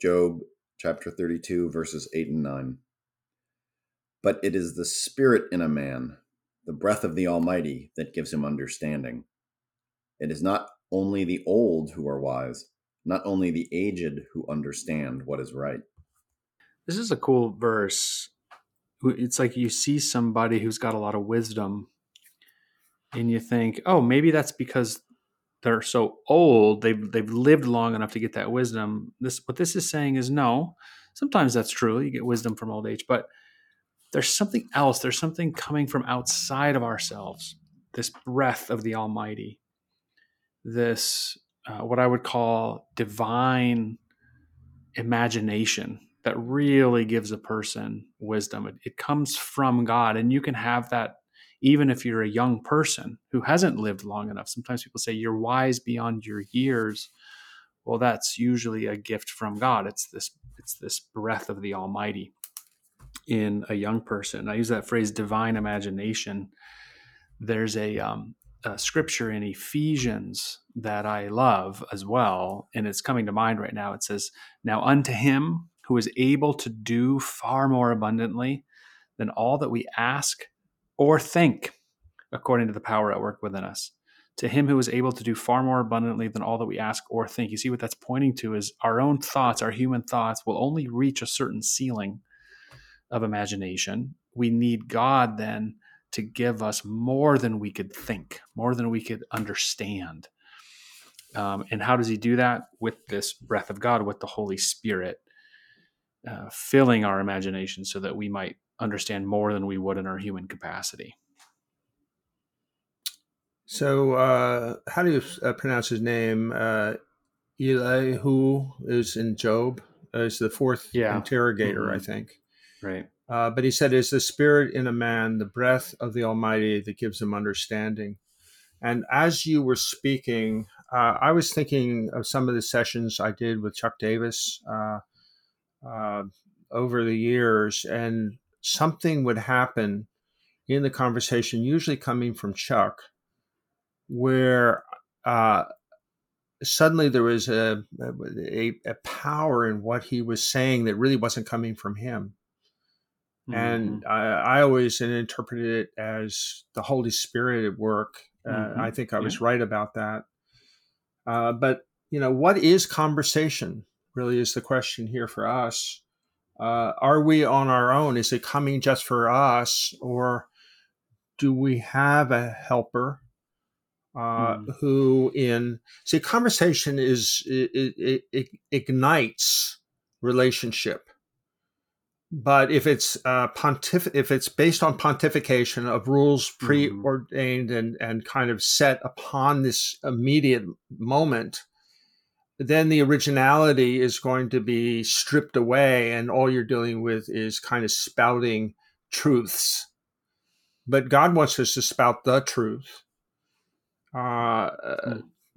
Job chapter 32, verses 8 and 9. But it is the spirit in a man, the breath of the Almighty, that gives him understanding. It is not only the old who are wise, not only the aged who understand what is right. This is a cool verse. It's like you see somebody who's got a lot of wisdom and you think, oh, maybe that's because they're so old. They've lived long enough to get that wisdom. What this is saying is no. Sometimes that's true. You get wisdom from old age, but there's something else. There's something coming from outside of ourselves. This breath of the Almighty, this what I would call divine imagination that really gives a person wisdom. It comes from God, and you can have that even if you're a young person who hasn't lived long enough. Sometimes people say you're wise beyond your years. Well, that's usually a gift from God. It's this breath of the Almighty in a young person. I use that phrase, divine imagination. There's a scripture in Ephesians that I love as well, and it's coming to mind right now. It says, now unto him who is able to do far more abundantly than all that we ask or think, according to the power at work within us. To him who is able to do far more abundantly than all that we ask or think. You see what that's pointing to is our own thoughts, our human thoughts will only reach a certain ceiling of imagination. We need God then to give us more than we could think, more than we could understand. And how does he do that? With this breath of God, with the Holy Spirit filling our imagination so that we might understand more than we would in our human capacity. So how do you pronounce his name? Elihu is in Job. Is the fourth interrogator, mm-hmm. I think. Right. But he said, it's the spirit in a man, the breath of the Almighty that gives him understanding. And as you were speaking, I was thinking of some of the sessions I did with Chuck Davis over the years, and something would happen in the conversation, usually coming from Chuck, where suddenly there was a power in what he was saying that really wasn't coming from him. And I always interpreted it as the Holy Spirit at work. I think I was right about that. But, you know, what is conversation really is the question here for us. Are we on our own? Is it coming just for us? Or do we have a helper who in... See, conversation is it ignites relationship. But if it's if it's based on pontification of rules preordained and kind of set upon this immediate moment, then the originality is going to be stripped away, and all you're dealing with is kind of spouting truths. But God wants us to spout the truth.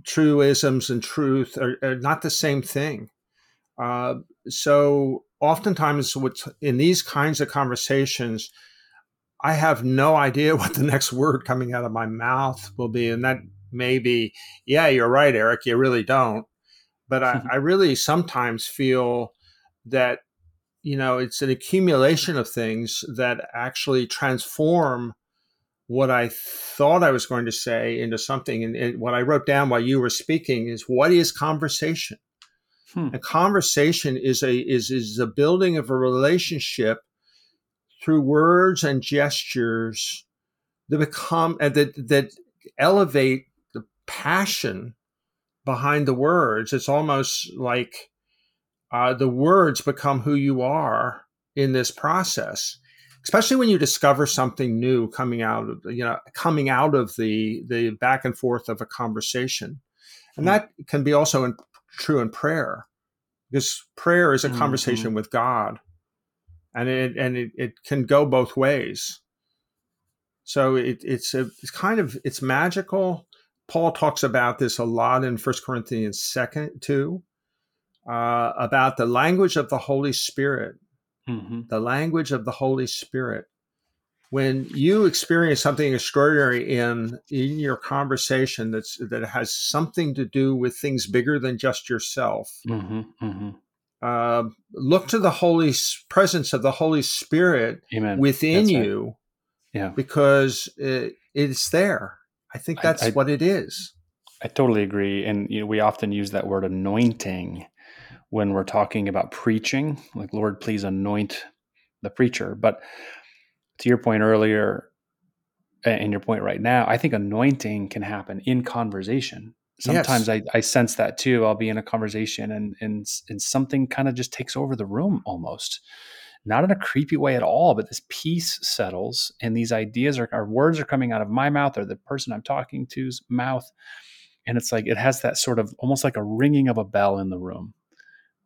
Truisms and truth are not the same thing. So oftentimes what's in these kinds of conversations, I have no idea what the next word coming out of my mouth will be. And that may be, yeah, you're right, Eric, you really don't. But I really sometimes feel that, you know, it's an accumulation of things that actually transform what I thought I was going to say into something. And what I wrote down while you were speaking is, what is conversation? A conversation is a building of a relationship through words and gestures that become that elevate the passion behind the words. It's almost like the words become who you are in this process, especially when you discover something new coming out of the back and forth of a conversation, and that can be also true in prayer, because prayer is a conversation with God, and it can go both ways. So it's magical. Paul talks about this a lot in 1 Corinthians 2, about the language of the Holy Spirit, the language of the Holy Spirit. When you experience something extraordinary in your conversation that has something to do with things bigger than just yourself, Look to the Holy presence of the Holy Spirit within you, because it's there. I think that's what it is. I totally agree. And we often use that word anointing when we're talking about preaching, like, Lord, please anoint the preacher. But to your point earlier and your point right now, I think anointing can happen in conversation. Sometimes I sense that too. I'll be in a conversation and something kind of just takes over the room almost. Not in a creepy way at all, but this peace settles and these ideas or words are coming out of my mouth or the person I'm talking to's mouth. And it's like, it has that sort of almost like a ringing of a bell in the room.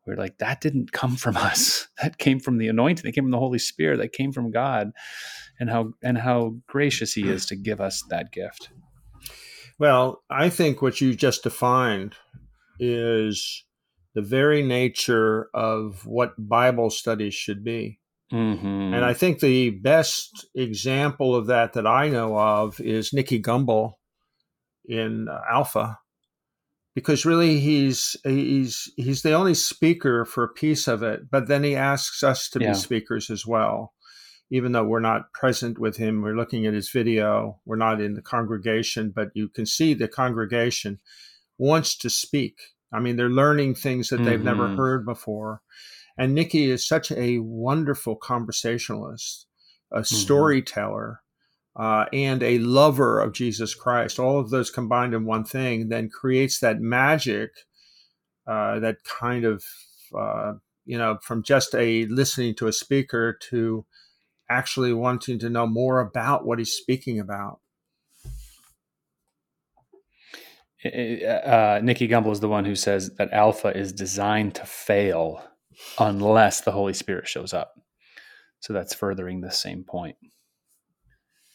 We're like, that didn't come from us. That came from the anointing. That came from the Holy Spirit. That came from God, and how gracious he is to give us that gift. Well, I think what you just defined is the very nature of what Bible studies should be. Mm-hmm. And I think the best example of that I know of is Nicky Gumbel in Alpha, because really he's the only speaker for a piece of it, but then he asks us to be speakers as well. Even though we're not present with him, we're looking at his video, we're not in the congregation, but you can see the congregation wants to speak. I mean, they're learning things that they've never heard before. And Nicky is such a wonderful conversationalist, a storyteller, and a lover of Jesus Christ. All of those combined in one thing then creates that magic, that kind of, from just a listening to a speaker to actually wanting to know more about what he's speaking about. Nicky Gumbel is the one who says that Alpha is designed to fail unless the Holy Spirit shows up. So that's furthering the same point.